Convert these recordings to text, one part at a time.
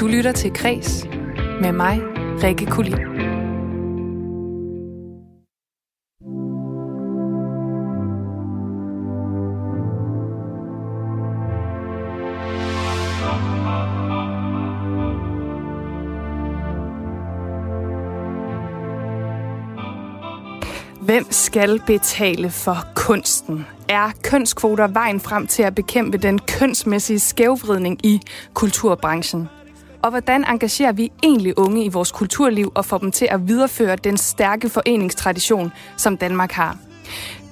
Du lytter til Kreds med mig, Rikke Kulin. Hvem skal betale for kunsten? Er kønskvoter vejen frem til at bekæmpe den kønsmæssige skævvridning i kulturbranchen? Og hvordan engagerer vi egentlig unge i vores kulturliv og får dem til at videreføre den stærke foreningstradition, som Danmark har?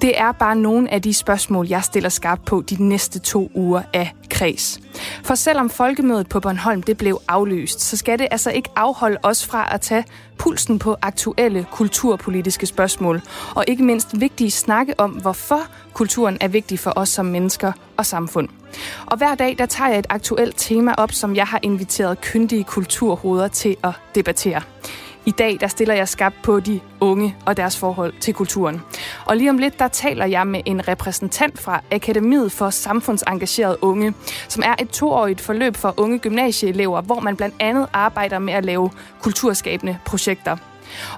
Det er bare nogle af de spørgsmål, jeg stiller skarpt på de næste 2 uger af Kreds. For selvom folkemødet på Bornholm det blev aflyst, så skal det altså ikke afholde os fra at tage pulsen på aktuelle kulturpolitiske spørgsmål, og ikke mindst vigtige snakke om, hvorfor kulturen er vigtig for os som mennesker og samfund. Og hver dag der tager jeg et aktuelt tema op, som jeg har inviteret kyndige kulturhoveder til at debattere. I dag der stiller jeg skarpt på de unge og deres forhold til kulturen. Og lige om lidt der taler jeg med en repræsentant fra Akademiet for Samfundsengagerede Unge, som er et 2-årigt forløb for unge gymnasieelever, hvor man blandt andet arbejder med at lave kulturskabende projekter.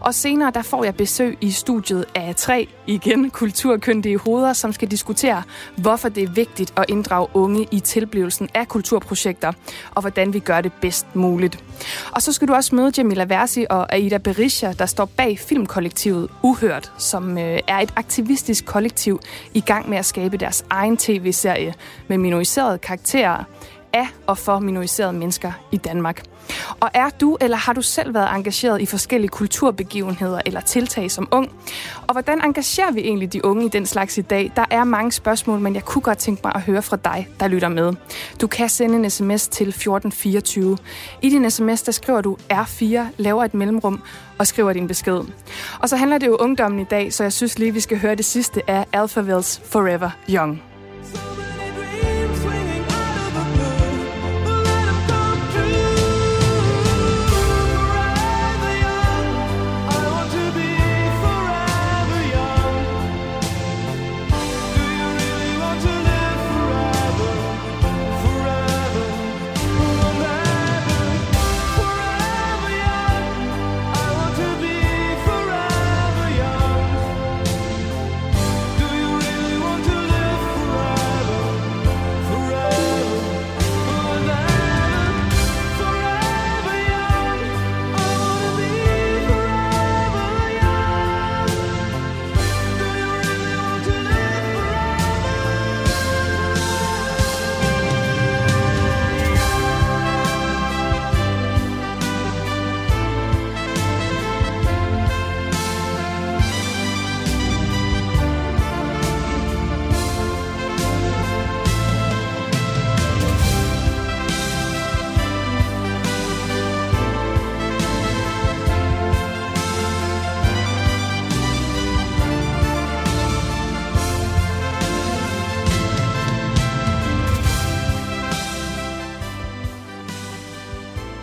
Og senere der får jeg besøg i studiet af 3 igen kulturkyndige hoveder, som skal diskutere, hvorfor det er vigtigt at inddrage unge i tilblivelsen af kulturprojekter, og hvordan vi gør det bedst muligt. Og så skal du også møde Jamila Wersi og Aida Berisha, der står bag filmkollektivet Uhørt, som er et aktivistisk kollektiv i gang med at skabe deres egen tv-serie med minoriserede karakterer af og for minoriserede mennesker i Danmark. Og er du eller har du selv været engageret i forskellige kulturbegivenheder eller tiltag som ung? Og hvordan engagerer vi egentlig de unge i den slags i dag? Der er mange spørgsmål, men jeg kunne godt tænke mig at høre fra dig, der lytter med. Du kan sende en sms til 1424. I din sms, der skriver du R4, laver et mellemrum og skriver din besked. Og så handler det jo ungdommen i dag, så jeg synes lige, vi skal høre det sidste af Alphavils Forever Young.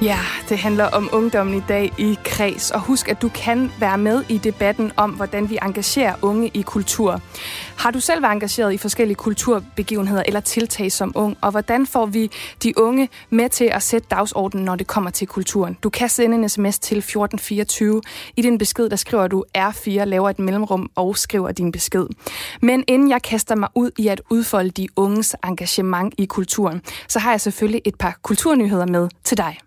Ja, det handler om ungdommen i dag i Kreds, og husk, at du kan være med i debatten om, hvordan vi engagerer unge i kultur. Har du selv været engageret i forskellige kulturbegivenheder eller tiltag som ung, og hvordan får vi de unge med til at sætte dagsordenen, når det kommer til kulturen? Du kan sende en sms til 1424. I din besked, der skriver du R4, laver et mellemrum og skriver din besked. Men inden jeg kaster mig ud i at udfolde de unges engagement i kulturen, så har jeg selvfølgelig et par kulturnyheder med til dig.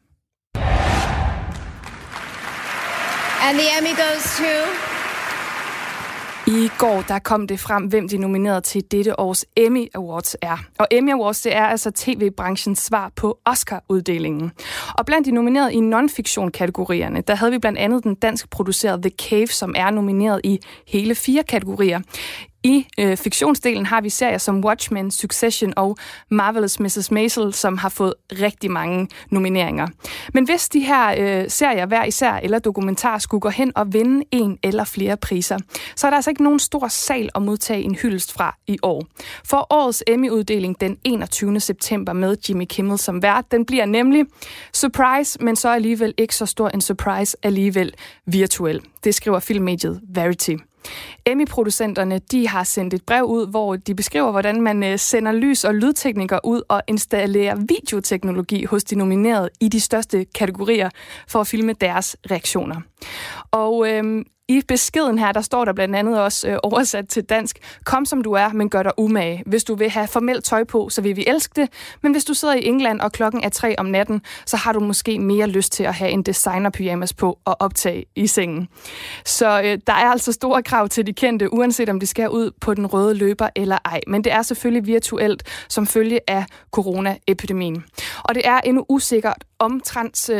And the Emmy goes to... I går der kom det frem, hvem de nominerede til dette års Emmy Awards er. Og Emmy Awards det er altså tv-branchens svar på Oscar-uddelingen. Og blandt de nominerede i non-fiktion-kategorierne, der havde vi blandt andet den dansk producerede The Cave, som er nomineret i hele 4 kategorier. I fiktionsdelen har vi serier som Watchmen, Succession og Marvelous Mrs. Maisel, som har fået rigtig mange nomineringer. Men hvis de her serier hver især eller dokumentarer skulle gå hen og vinde en eller flere priser, så er der altså ikke nogen stor sal at modtage en hyldest fra i år. For årets Emmy-uddeling den 21. september med Jimmy Kimmel som vært, den bliver nemlig surprise, men så alligevel ikke så stor en surprise, alligevel virtuel. Det skriver filmmediet Verity. Emmy-producenterne de har sendt et brev ud, hvor de beskriver, hvordan man sender lys- og lydteknikere ud og installerer videoteknologi hos de nominerede i de største kategorier for at filme deres reaktioner. Og i beskeden her, der står der blandt andet også oversat til dansk: Kom som du er, men gør dig umage. Hvis du vil have formelt tøj på, så vil vi elske det. Men hvis du sidder i England, og klokken er 3 om natten, så har du måske mere lyst til at have en designer-pyjamas på og optage i sengen. Så der er altså store krav til de kendte, uanset om de skal ud på den røde løber eller ej. Men det er selvfølgelig virtuelt som følge af coronaepidemien. Og det er endnu usikkert, om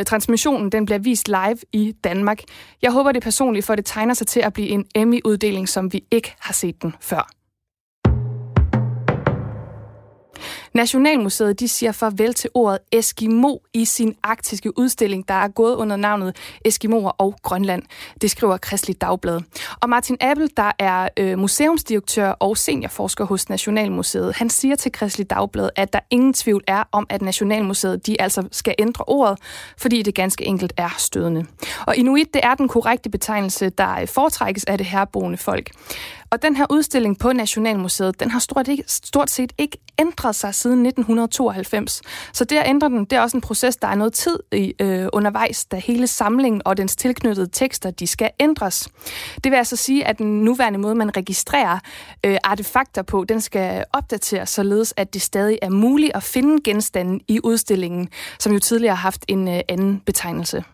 transmissionen den bliver vist live i Danmark. Jeg håber det personligt, for det tegner sig til at blive en Emmy-uddeling, som vi ikke har set den før. Nationalmuseet de siger farvel til ordet Eskimo i sin arktiske udstilling, der er gået under navnet Eskimoer og Grønland. Det skriver Kristeligt Dagblad. Og Martin Appel, der er museumsdirektør og seniorforsker hos Nationalmuseet, han siger til Kristeligt Dagblad, at der ingen tvivl er om, at Nationalmuseet de altså skal ændre ordet, fordi det ganske enkelt er stødende. Og inuit, det er den korrekte betegnelse, der foretrækkes af det herboende folk. Og den her udstilling på Nationalmuseet, den har stort set ikke ændret sig siden 1992. Så det at ændre den, det er også en proces, der er noget tid i undervejs, da hele samlingen og dens tilknyttede tekster, de skal ændres. Det vil altså sige, at den nuværende måde, man registrerer artefakter på, den skal opdateres, således at det stadig er muligt at finde genstanden i udstillingen, som jo tidligere har haft en anden betegnelse.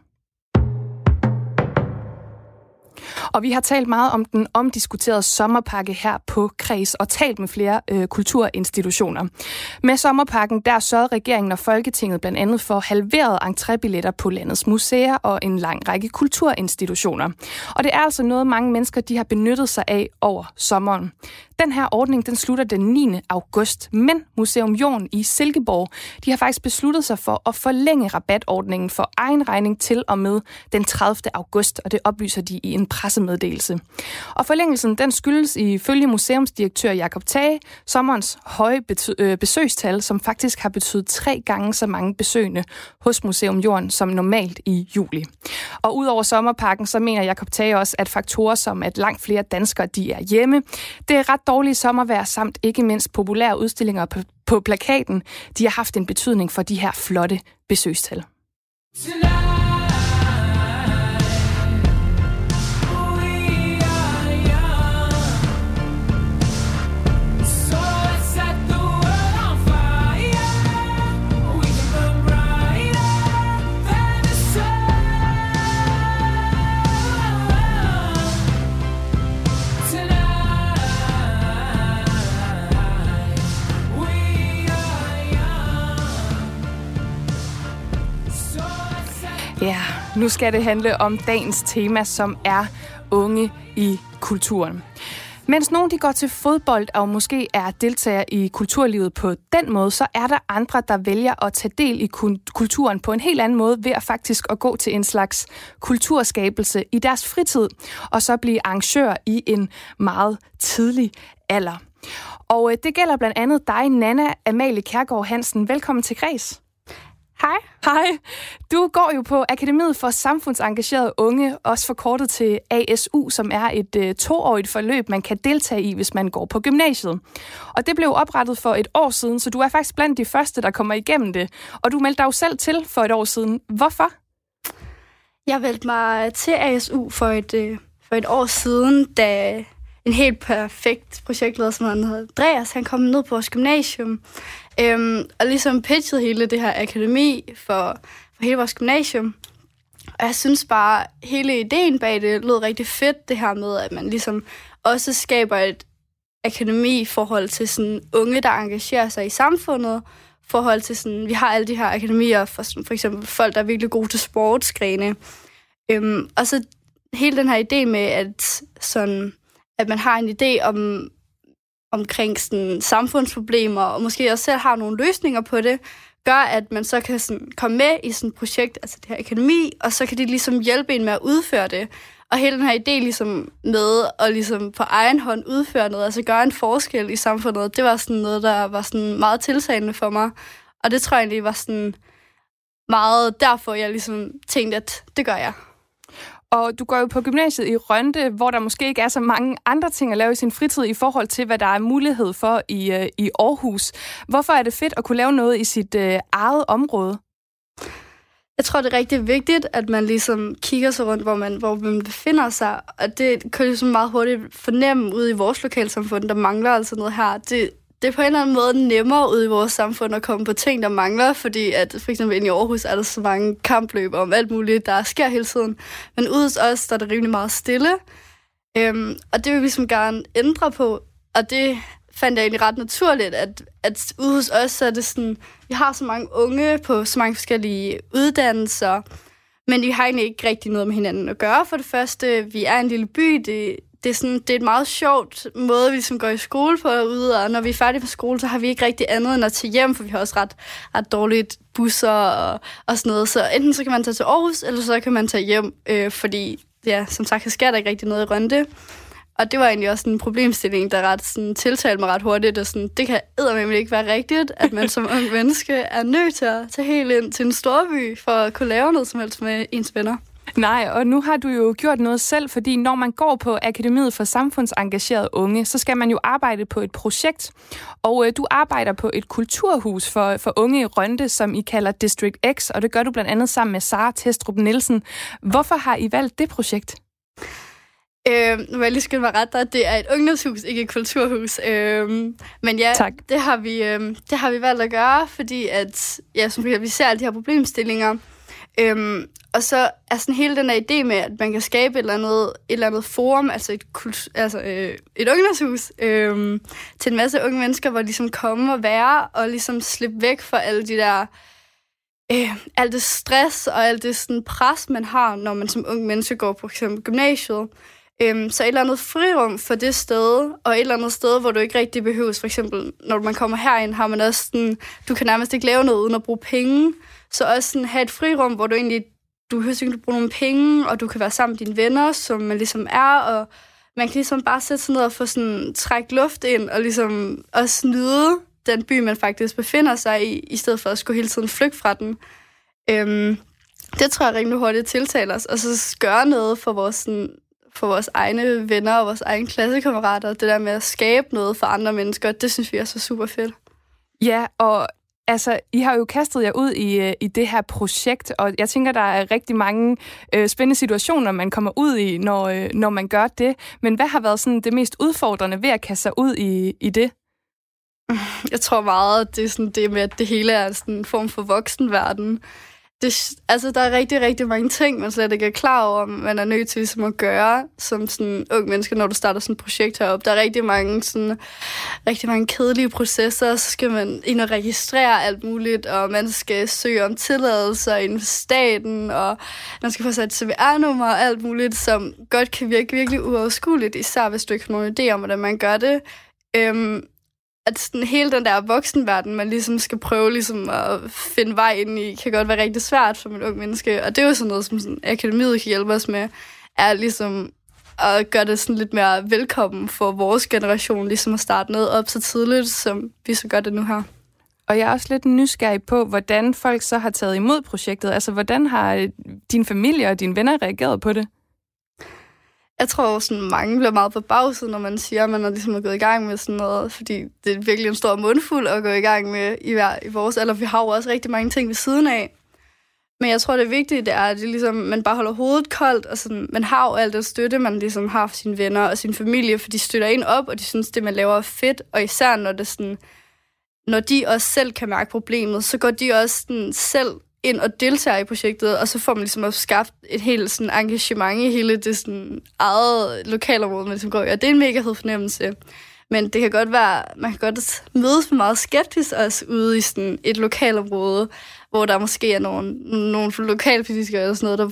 Og vi har talt meget om den omdiskuterede sommerpakke her på Kreds og talt med flere kulturinstitutioner. Med sommerpakken der sørgede regeringen og Folketinget blandt andet for halverede entrébilletter på landets museer og en lang række kulturinstitutioner. Og det er altså noget, mange mennesker de har benyttet sig af over sommeren. Den her ordning den slutter den 9. august, men Museum Jung i Silkeborg de har faktisk besluttet sig for at forlænge rabatordningen for egen regning til og med den 30. august, og det oplyser de i en pressemeddelelse. Og forlængelsen den skyldes ifølge museumsdirektør Jacob Tage sommerens høje besøgstal, som faktisk har betydet 3 gange så mange besøgende hos Museum Jung som normalt i juli. Og udover sommerpakken, så mener Jacob Tage også, at faktorer som at langt flere danskere de er hjemme, det er ret dårlige sommervejr samt ikke mindst populære udstillinger på plakaten, de har haft en betydning for de her flotte besøgstal. Ja, nu skal det handle om dagens tema, som er unge i kulturen. Mens nogle de går til fodbold og måske er deltager i kulturlivet på den måde, så er der andre, der vælger at tage del i kulturen på en helt anden måde ved at faktisk at gå til en slags kulturskabelse i deres fritid og så blive arrangør i en meget tidlig alder. Og det gælder blandt andet dig, Nana Amalie Kærgaard Hansen. Velkommen til Kreds. Hej. Hej. Du går jo på Akademiet for Samfundsengagerede Unge, også forkortet til ASU, som er et 2-årigt forløb, man kan deltage i, hvis man går på gymnasiet. Og det blev oprettet for 1 år siden, så du er faktisk blandt de første, der kommer igennem det. Og du meldte dig jo selv til for 1 år siden. Hvorfor? Jeg meldte mig til ASU for et år siden, da en helt perfekt projektleder, som han hedder Andreas, han kom ned på vores gymnasium og ligesom pitchede hele det her akademi for hele vores gymnasium. Og jeg synes bare, hele ideen bag det lød rigtig fedt, det her med, at man ligesom også skaber et akademi i forhold til sådan unge, der engagerer sig i samfundet, i forhold til sådan, vi har alle de her akademier for sådan, for eksempel folk, der er virkelig gode til sportsgrene. Og så hele den her idé med, at sådan at man har en idé omkring sådan, samfundsproblemer, og måske også selv har nogle løsninger på det, gør, at man så kan sådan, komme med i sådan et projekt, altså det her akademi, og så kan det ligesom hjælpe en med at udføre det. Og hele den her idé ligesom med at ligesom på egen hånd udføre noget, altså gøre en forskel i samfundet, det var sådan noget, der var sådan meget tiltalende for mig. Og det tror jeg egentlig var sådan meget derfor, jeg ligesom tænkte, at det gør jeg. Og du går jo på gymnasiet i Rønde, hvor der måske ikke er så mange andre ting at lave i sin fritid i forhold til, hvad der er mulighed for i Aarhus. Hvorfor er det fedt at kunne lave noget i sit eget område? Jeg tror, det er rigtig vigtigt, at man ligesom kigger sig rundt, hvor man befinder sig. Og det kan jeg ligesom meget hurtigt fornemme ude i vores lokalsamfund, der mangler altså noget her. Det er på en eller anden måde nemmere ude i vores samfund at komme på ting, der mangler, fordi at for eksempel inde i Aarhus er der så mange kampløb om alt muligt, der sker hele tiden. Men ude hos os, der er det rimelig meget stille, og det vil vi ligesom gerne ændre på. Og det fandt jeg egentlig ret naturligt, at ude hos os, så er det sådan, vi har så mange unge på så mange forskellige uddannelser, men vi har egentlig ikke rigtig noget med hinanden at gøre. For det første, vi er en lille by, det er et meget sjovt måde, vi som går i skole på derude, og når vi er færdige på skole, så har vi ikke rigtig andet end at tage hjem, for vi har også ret dårligt busser og sådan noget. Så enten så kan man tage til Aarhus, eller så kan man tage hjem, fordi ja, som sagt, så sker der ikke rigtig noget i Rønde. Og det var egentlig også en problemstilling, der ret sådan tiltalte mig ret hurtigt, og sådan, det kan eddermame ikke være rigtigt, at man som ung menneske er nødt til at tage helt ind til en storby for at kunne lave noget som helst med ens venner. Nej, og nu har du jo gjort noget selv, fordi når man går på Akademiet for Samfundsengagerede Unge, så skal man jo arbejde på et projekt. Og du arbejder på et kulturhus for unge i Rønde, som I kalder District X, og det gør du blandt andet sammen med Sara Testrup Nielsen. Hvorfor har I valgt det projekt? Nu vil jeg lige skynde mig ret, at det er et ungdomshus, ikke et kulturhus. Men ja, det har vi valgt at gøre, fordi at, ja, som vi ser alle de her problemstillinger. Og så er sådan hele den her idé med, at man kan skabe et eller andet forum, altså et ungdomshus, til en masse unge mennesker, hvor de ligesom kommer og være, og ligesom slippe væk fra alle de der, alt det stress og alt det sådan pres, man har, når man som ung menneske går på eksempel gymnasiet. Så et eller andet frirum for det sted, og et eller andet sted, hvor du ikke rigtig behøves. For eksempel, når man kommer herind, har man også sådan, du kan nærmest ikke lave noget uden at bruge penge. Så også sådan have et frirum, hvor du egentlig, du hører ikke, du bruger nogle penge, og du kan være sammen med dine venner, som man ligesom er, og man kan ligesom bare sætte sig ned og få sådan, trække luft ind, og ligesom også nyde den by, man faktisk befinder sig i, i stedet for at skulle hele tiden flygte fra den. Det tror jeg rimelig hurtigt tiltaler os, og så gøre noget for vores sådan, for vores egne venner og vores egne klassekammerater. Det der med at skabe noget for andre mennesker, det synes vi er så super fedt. Ja, og altså, I har jo kastet jer ud i det her projekt, og jeg tænker, der er rigtig mange spændende situationer, man kommer ud i, når man gør det. Men hvad har været sådan det mest udfordrende ved at kaste sig ud i det? Jeg tror meget, det er sådan det med, at det hele er sådan en form for voksenverden. Det, altså, der er rigtig, rigtig mange ting, man slet ikke er klar over, man er nødt til ligesom, at gøre som sådan ung menneske, når du starter sådan et projekt heroppe. Der er rigtig mange kedelige processer, så skal man ind og registrere alt muligt, og man skal søge om tilladelser inden for staten, og man skal få sat CVR-nummer og alt muligt, som godt kan virke virkelig uoverskueligt, især hvis du ikke har nogen idé om, hvordan man gør det. At sådan hele den der voksenverden, man ligesom skal prøve ligesom at finde vej ind i, kan godt være rigtig svært for et ungt menneske. Og det er jo sådan noget, som sådan, akademiet kan hjælpe os med, er ligesom at gøre det sådan lidt mere velkommen for vores generation, ligesom at starte noget op så tidligt, som vi så gør det nu her. Og jeg er også lidt nysgerrig på, hvordan folk så har taget imod projektet. Altså, hvordan har din familie og dine venner reageret på det? Jeg tror, sådan mange bliver meget forbavset, når man siger, at man er ligesom gået i gang med sådan noget, fordi det er virkelig en stor mundfuld at gå i gang med i vores alder. Vi har jo også rigtig mange ting ved siden af. Men jeg tror, det vigtige det er, at det ligesom, man bare holder hovedet koldt, og sådan, man har jo alt den støtte, man ligesom har for sine venner og sin familie, for de støtter en op, og de synes, det man laver er fedt, og især når det sådan, når de også selv kan mærke problemet, så går de også sådan selv ind og deltager i projektet, og så får man ligesom også skabt et helt sådan engagement i hele det sådan eget lokalområde, man ligesom går i, og det er en mega fed fornemmelse. Men det kan godt være, man kan godt mødes med meget skeptisk også ude i sådan et lokalområde, hvor der måske er nogle lokalpolitikere eller sådan noget, der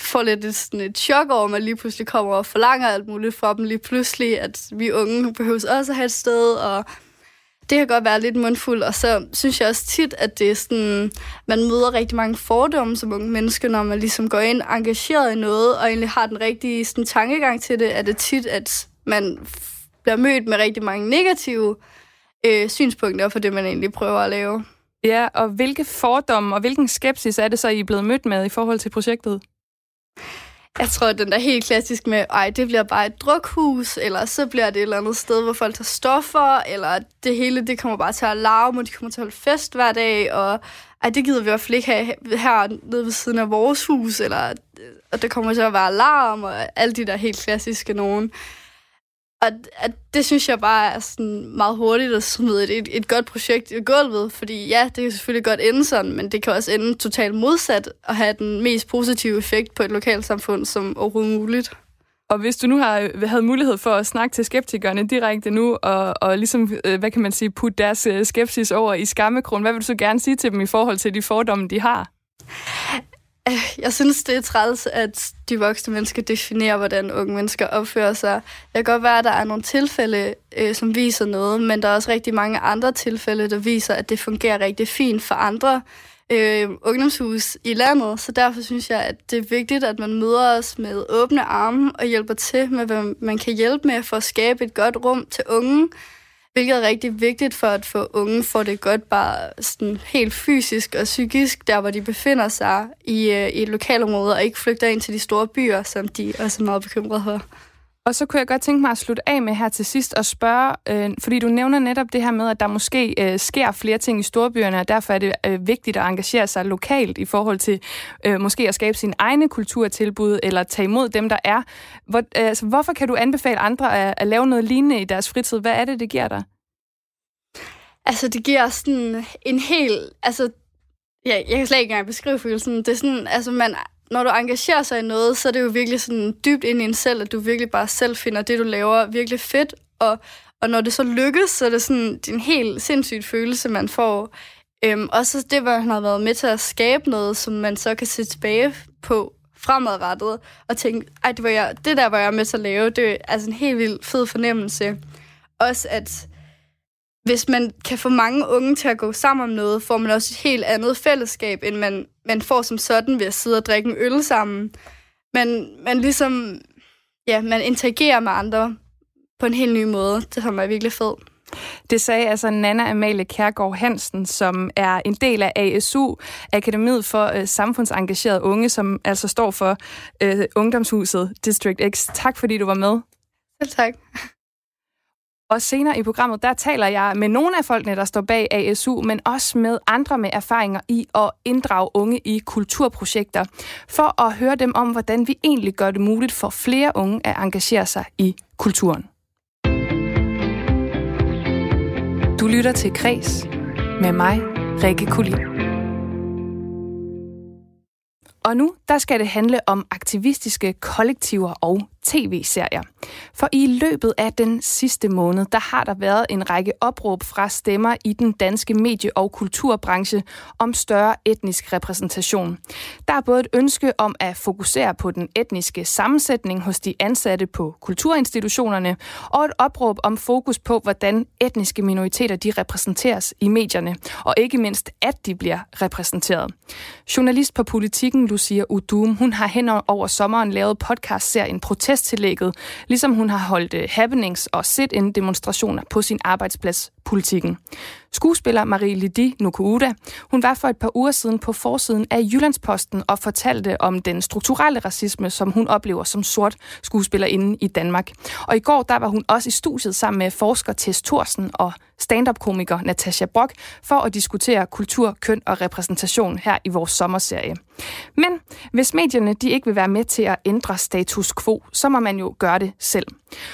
får lidt et chok over, at man lige pludselig kommer og forlanger alt muligt fra dem lige pludselig, at vi unge behøves også at have et sted, og det kan godt være lidt mundfuld, og så synes jeg også tit, at det er sådan, man møder rigtig mange fordomme som unge mennesker, når man ligesom går ind engageret i noget, og egentlig har den rigtige sådan, tankegang til det, at det tit, at man bliver mødt med rigtig mange negative synspunkter for det, man egentlig prøver at lave. Ja, og hvilke fordomme og hvilken skepsis er det så, I er blevet mødt med i forhold til projektet? Jeg tror, den der helt klassisk med, ej, det bliver bare et drukhus, eller så bliver det et eller andet sted, hvor folk tager stoffer, eller det hele, det kommer bare til at larme, og de kommer til at holde fest hver dag, og ej, det gider vi i hvert fald ikke have her nede ved siden af vores hus, eller og der kommer til at være alarm, og alle de der helt klassiske nogen. Og at det synes jeg bare er sådan meget hurtigt at smide et godt projekt i gulvet, fordi ja, det kan selvfølgelig godt ende sådan, men det kan også ende totalt modsat og have den mest positive effekt på et lokalsamfund som overhovedet muligt. Og hvis du nu havde mulighed for at snakke til skeptikerne direkte nu, og ligesom, hvad kan man sige, putte deres skepsis over i skammekrogen, hvad vil du så gerne sige til dem i forhold til de fordomme, de har? Jeg synes, det er træls, at de voksne mennesker definerer, hvordan unge mennesker opfører sig. Jeg kan godt være, at der er nogle tilfælde, som viser noget, men der er også rigtig mange andre tilfælde, der viser, at det fungerer rigtig fint for andre ungdomshus i landet. Så derfor synes jeg, at det er vigtigt, at man møder os med åbne arme og hjælper til med, hvad man kan hjælpe med for at skabe et godt rum til unge, hvilket er rigtig vigtigt for at få unge får det godt bare sådan helt fysisk og psykisk, der hvor de befinder sig i et lokalområde, og ikke flygter ind til de store byer, som de også er meget bekymrede for. Og så kunne jeg godt tænke mig at slutte af med her til sidst og spørge, fordi du nævner netop det her med, at der måske sker flere ting i storbyerne, og derfor er det vigtigt at engagere sig lokalt i forhold til måske at skabe sine egne kulturtilbud eller tage imod dem, der er. Hvorfor kan du anbefale andre at lave noget lignende i deres fritid? Hvad er det, det giver dig? Altså, det giver sådan en hel... Altså, ja, jeg kan slet ikke engang beskrive følelsen. Det er sådan, altså man... Når du engagerer sig i noget, så er det jo virkelig sådan dybt ind i en selv, at du virkelig bare selv finder det, du laver, virkelig fedt. Og når det så lykkes, så er det sådan en helt sindssyg følelse, man får. Og så det, hvor man har været med til at skabe noget, som man så kan se tilbage på fremadrettet og tænke, ej, det var jeg med til at lave, det er altså en helt vildt fed fornemmelse. Også at... Hvis man kan få mange unge til at gå sammen om noget, får man også et helt andet fællesskab, end man får som sådan ved at sidde og drikke en øl sammen. Man ligesom, ja, man interagerer med andre på en helt ny måde. Det er virkelig fedt. Det sagde altså Nana Amalie Kærgaard Hansen, som er en del af ASU, Akademiet for Samfundsengagerede Unge, som altså står for Ungdomshuset District X. Tak fordi du var med. Selv tak. Og senere i programmet, der taler jeg med nogle af folkene, der står bag ASU, men også med andre med erfaringer i at inddrage unge i kulturprojekter, for at høre dem om, hvordan vi egentlig gør det muligt for flere unge at engagere sig i kulturen. Du lytter til Kreds med mig, Rikke Kulin. Og nu, der skal det handle om aktivistiske kollektiver og tv-serier. For i løbet af den sidste måned, der har der været en række opråb fra stemmer i den danske medie- og kulturbranche om større etnisk repræsentation. Der er både et ønske om at fokusere på den etniske sammensætning hos de ansatte på kulturinstitutionerne, og et opråb om fokus på, hvordan etniske minoriteter de repræsenteres i medierne, og ikke mindst, at de bliver repræsenteret. Journalist på Politiken, Lucia Udum, hun har hen over sommeren lavet podcastserien Protesttillægget, ligesom hun har holdt happenings og sit-in-demonstrationer på sin arbejdsplads, Politiken. Skuespiller Marie Lidi Nukuuda, hun var for et par uger siden på forsiden af Jyllandsposten og fortalte om den strukturelle racisme, som hun oplever som sort skuespillerinde i Danmark. Og i går, der var hun også i studiet sammen med forsker Tess Thorsen og stand-up-komiker Natasha Brock for at diskutere kultur, køn og repræsentation her i vores sommerserie. Men hvis medierne de ikke vil være med til at ændre status quo, så må man jo gøre det selv.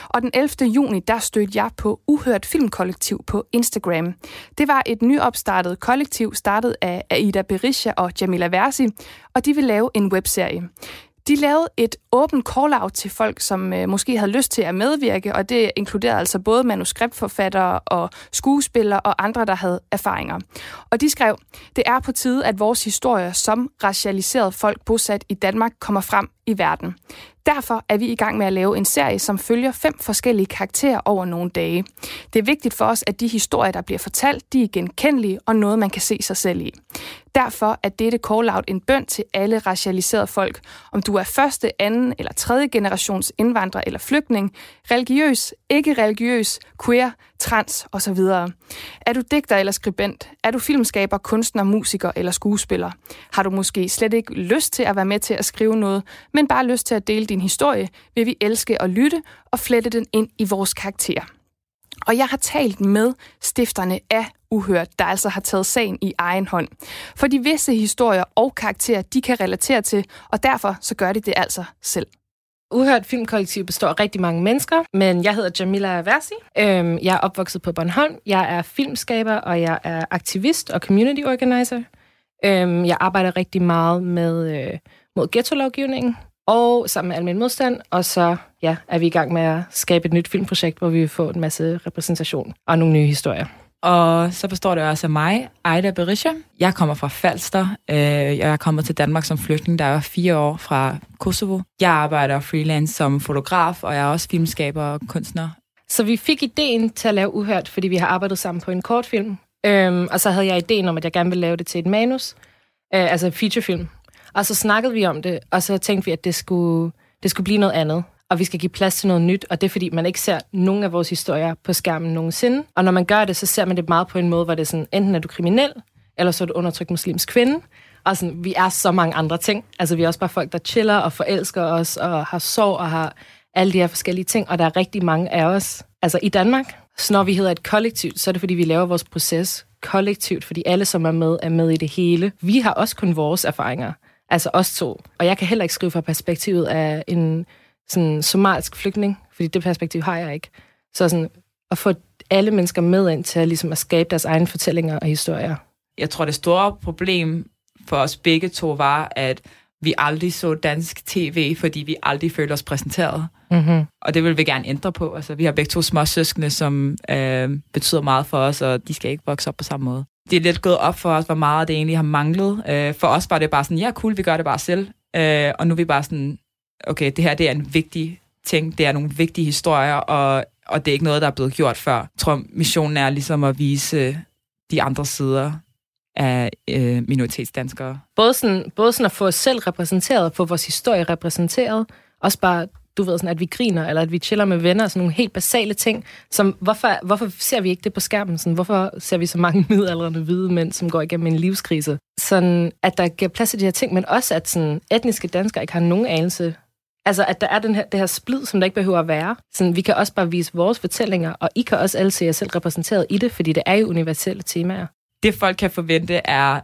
Og den 11. juni, der stødte jeg på Uhørt Filmkollektiv på Instagram. Det var et nyopstartet kollektiv, startet af Aida Berisha og Jamila Wersi, og de ville lave en webserie. De lavede et åbent call-out til folk, som måske havde lyst til at medvirke, og det inkluderede altså både manuskriptforfattere og skuespillere og andre, der havde erfaringer. Og de skrev, det er på tide, at vores historier som racialiserede folk bosat i Danmark kommer frem i verden. Derfor er vi i gang med at lave en serie, som følger 5 forskellige karakterer over nogle dage. Det er vigtigt for os, at de historier, der bliver fortalt, de er genkendelige og noget, man kan se sig selv i. Derfor er dette call-out en bøn til alle racialiserede folk. Om du er første, anden eller tredje generations indvandrer eller flygtning, religiøs, ikke religiøs, queer, trans osv. Er du digter eller skribent? Er du filmskaber, kunstner, musiker eller skuespiller? Har du måske slet ikke lyst til at være med til at skrive noget, men bare lyst til at dele din historie, vil vi elske at lytte og flette den ind i vores karakter. Og jeg har talt med stifterne af Uhørt, der altså har taget sagen i egen hånd. For de visse historier og karakterer, de kan relatere til, og derfor så gør de det altså selv. Uhørt Filmkollektiv består af rigtig mange mennesker, men jeg hedder Jamila Wersi. Jeg er opvokset på Bornholm. Jeg er filmskaber, og jeg er aktivist og community organizer. Jeg arbejder rigtig meget mod ghettolovgivningen og sammen med almindelig modstand, og så er vi i gang med at skabe et nyt filmprojekt, hvor vi får en masse repræsentation og nogle nye historier. Og så består det også af mig, Aida Berisha. Jeg kommer fra Falster. Jeg er kommet til Danmark som flygtning, der var 4 år fra Kosovo. Jeg arbejder freelance som fotograf, og jeg er også filmskaber og kunstner. Så vi fik ideen til at lave Uhørt, fordi vi har arbejdet sammen på en kortfilm. Og så havde jeg ideen om, at jeg gerne ville lave det til et manus, altså et featurefilm. Og så snakkede vi om det, og så tænkte vi, at det skulle blive noget andet. Og vi skal give plads til noget nyt, og det er fordi, man ikke ser nogen af vores historier på skærmen nogensinde. Og når man gør det, så ser man det meget på en måde, hvor det er sådan, enten er du kriminel, eller så er du undertrykt muslimsk kvinde. Og sådan, vi er så mange andre ting. Altså, vi er også bare folk, der chiller og forelsker os, og har sorg og har alle de her forskellige ting. Og der er rigtig mange af os, altså i Danmark. Så når vi hedder et kollektivt, så er det fordi, vi laver vores proces kollektivt, fordi alle, som er med i det hele. Vi har også kun vores erfaringer, altså os to. Og jeg kan heller ikke skrive fra perspektivet af en sådan somalisk flygtning, fordi det perspektiv har jeg ikke. Så sådan at få alle mennesker med ind til ligesom at skabe deres egne fortællinger og historier. Jeg tror, det store problem for os begge to var, at vi aldrig så dansk tv, fordi vi aldrig følte os præsenteret. Mm-hmm. Og det vil vi gerne ændre på. Altså, vi har begge to småsøskende, som betyder meget for os, og de skal ikke vokse op på samme måde. Det er lidt gået op for os, hvor meget det egentlig har manglet. For os var det bare sådan, ja, cool, vi gør det bare selv. Og nu er vi bare sådan, okay, det her, det er en vigtig ting, det er nogle vigtige historier, og det er ikke noget, der er blevet gjort før. Jeg tror, missionen er ligesom at vise de andre sider af minoritetsdanskere. Både sådan at få os selv repræsenteret, få vores historie repræsenteret, også bare, du ved, sådan, at vi griner, eller at vi chiller med venner, sådan nogle helt basale ting, som, hvorfor ser vi ikke det på skærmen? Sådan, hvorfor ser vi så mange midaldrende hvide mænd, som går igennem en livskrise? Sådan, at der giver plads til de her ting, men også, at sådan, etniske danskere ikke har nogen anelse. Altså, at der er det her splid, som der ikke behøver at være. Sådan, vi kan også bare vise vores fortællinger, og I kan også alle se jer selv repræsenteret i det, fordi det er jo universelle temaer. Det folk kan forvente er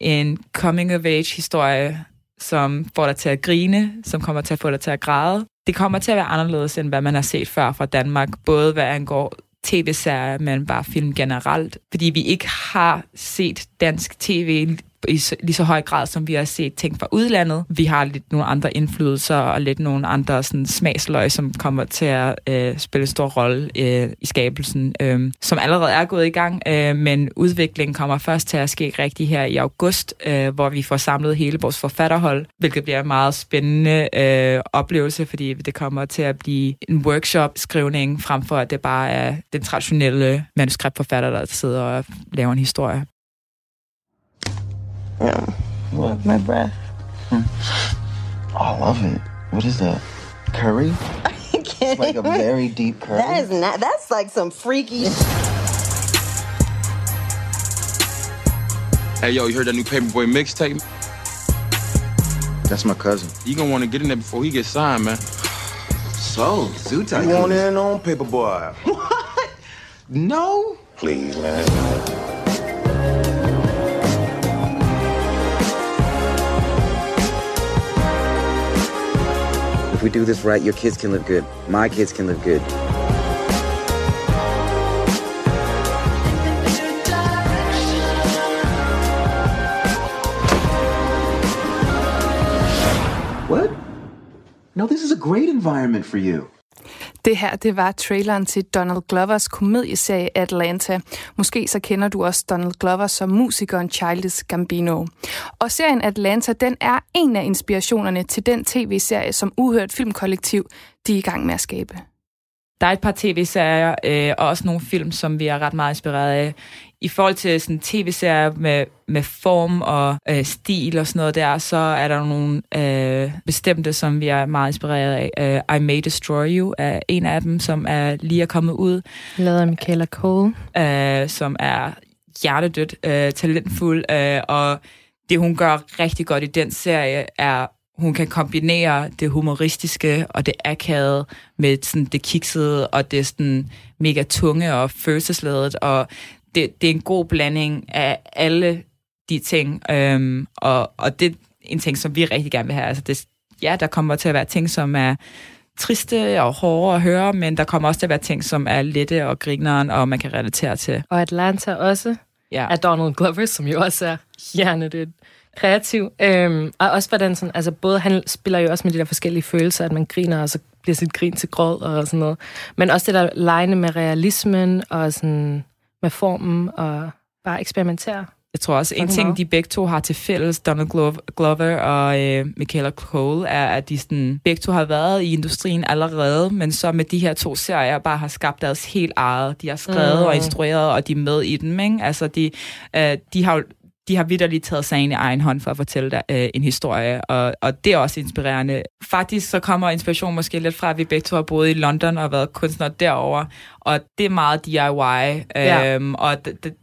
en coming-of-age-historie, som får dig til at grine, som kommer til at få dig til at græde. Det kommer til at være anderledes, end hvad man har set før fra Danmark, både hvad angår tv-serier, men bare film generelt. Fordi vi ikke har set dansk tv i lige så høj grad, som vi har set ting fra udlandet. Vi har lidt nogle andre indflydelser og lidt nogle andre sådan, smagsløg, som kommer til at spille en stor rolle i skabelsen, som allerede er gået i gang, men udviklingen kommer først til at ske rigtig her i august, hvor vi får samlet hele vores forfatterhold, hvilket bliver en meget spændende oplevelse, fordi det kommer til at blive en workshop-skrivning, frem for at det bare er den traditionelle manuskriptforfatter, der sidder og laver en historie. Yeah, what? My breath. Oh, I love it. What is that? Curry? Are you kidding? Like a very deep curry. That is not. That's like some freaky. Hey, yo, you heard that new Paperboy mixtape? That's my cousin. You gonna want to get in there before he gets signed, man. So, Zutai. You want in on Paperboy? What? No. Please, man. If we do this right, your kids can live good. My kids can live good. What? No, this is a great environment for you. Det her, det var traileren til Donald Glovers komedieserie Atlanta. Måske så kender du også Donald Glover som musikeren Childish Gambino. Og serien Atlanta, den er en af inspirationerne til den tv-serie, som Uhørt Filmkollektiv, de er i gang med at skabe. Der er et par tv-serier og også nogle film, som vi er ret meget inspireret af i forhold til sådan tv-serier med form og stil og sådan noget der, så er der nogle bestemte, som vi er meget inspireret af. I May Destroy You er en af dem, som er lige er kommet ud. Lavet af Michaela Cole. Som er hjertedødt, talentfuld, og det, hun gør rigtig godt i den serie, er, hun kan kombinere det humoristiske og det akavede med sådan det kiksede og det sådan mega tunge og følelsesladet, og det er en god blanding af alle de ting, og det er en ting, som vi rigtig gerne vil have. Altså det, ja, der kommer til at være ting, som er triste og hårde at høre, men der kommer også til at være ting, som er lette og grineren, og man kan relatere til. Og Atlanta også, ja. Af Donald Glover, som jo også er hjernedødt kreativ. Og også hvordan sådan, altså både han spiller jo også med de der forskellige følelser, at man griner, og så bliver sit grin til gråd og sådan noget. Men også det der legende med realismen, og sådan med formen, og bare eksperimentere. Jeg tror også, en ting, de begge to har til fælles, Donald Glover og Michaela Cole, er, at de sådan, begge to har været i industrien allerede, men så med de her to serier bare har skabt deres helt eget. De har skrevet og instrueret, og de er med i dem, ikke? Altså, de har vitterligt taget sagen i egen hånd for at fortælle der, en historie, og det er også inspirerende. Faktisk så kommer inspiration måske lidt fra, at vi begge to har boet i London og været kunstnere derovre, og det er meget DIY, og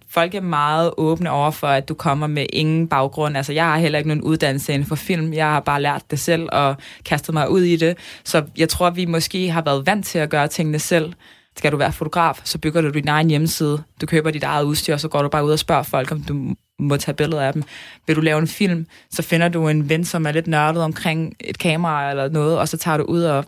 folk er meget åbne over for, at du kommer med ingen baggrund. Altså, jeg har heller ikke nogen uddannelse inden for film. Jeg har bare lært det selv og kastet mig ud i det. Så jeg tror, vi måske har været vant til at gøre tingene selv. Skal du være fotograf, så bygger du din egen hjemmeside. Du køber dit eget udstyr, og så går du bare ud og spørger folk, om du må tage billeder af dem. Vil du lave en film, så finder du en ven, som er lidt nørdet omkring et kamera eller noget, og så tager du ud og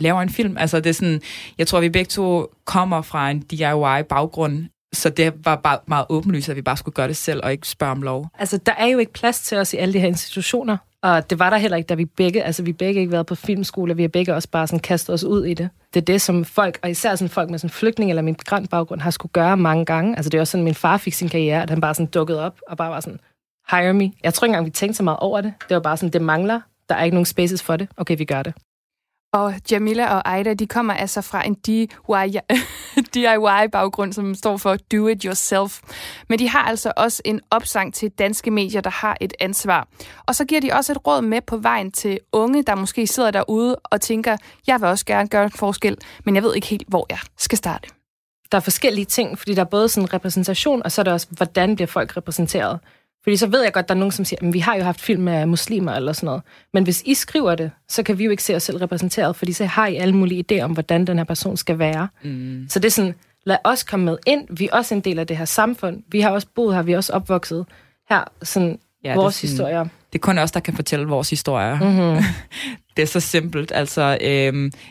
laver en film. Altså, det er sådan, jeg tror, vi begge to kommer fra en DIY-baggrund, så det var bare meget åbenlyst, at vi bare skulle gøre det selv og ikke spørge om lov. Altså, der er jo ikke plads til os i alle de her institutioner, og det var der heller ikke, da vi begge ikke været på filmskole, vi har begge også bare sådan kastet os ud i det. Det er det, som folk, og især sådan folk med sådan flygtning eller migrantbaggrund, har skulle gøre mange gange. Altså, det er også sådan, min far fik sin karriere, at han bare sådan dukkede op og bare var sådan, hire me. Jeg tror ikke engang, vi tænkte så meget over det. Det var bare sådan, det mangler. Der er ikke nogen spaces for det. Okay, vi gør det. Og Jamila og Aida, de kommer altså fra en DIY-baggrund, som står for do it yourself. Men de har altså også en opsang til danske medier, der har et ansvar. Og så giver de også et råd med på vejen til unge, der måske sidder derude og tænker, jeg vil også gerne gøre en forskel, men jeg ved ikke helt, hvor jeg skal starte. Der er forskellige ting, fordi der er både sådan repræsentation, og så er der også, hvordan bliver folk repræsenteret. Fordi så ved jeg godt, der er nogen, som siger, at vi har jo haft film med muslimer eller sådan noget. Men hvis I skriver det, så kan vi jo ikke se os selv repræsenteret, fordi så har I alle mulige idéer om, hvordan den her person skal være. Mm. Så det er sådan, lad os komme med ind. Vi er også en del af det her samfund. Vi har også boet her, vi er også opvokset her. Sådan, ja, vores historier. Det er kun os, der kan fortælle vores historier. Mm-hmm. Det er så simpelt. Altså,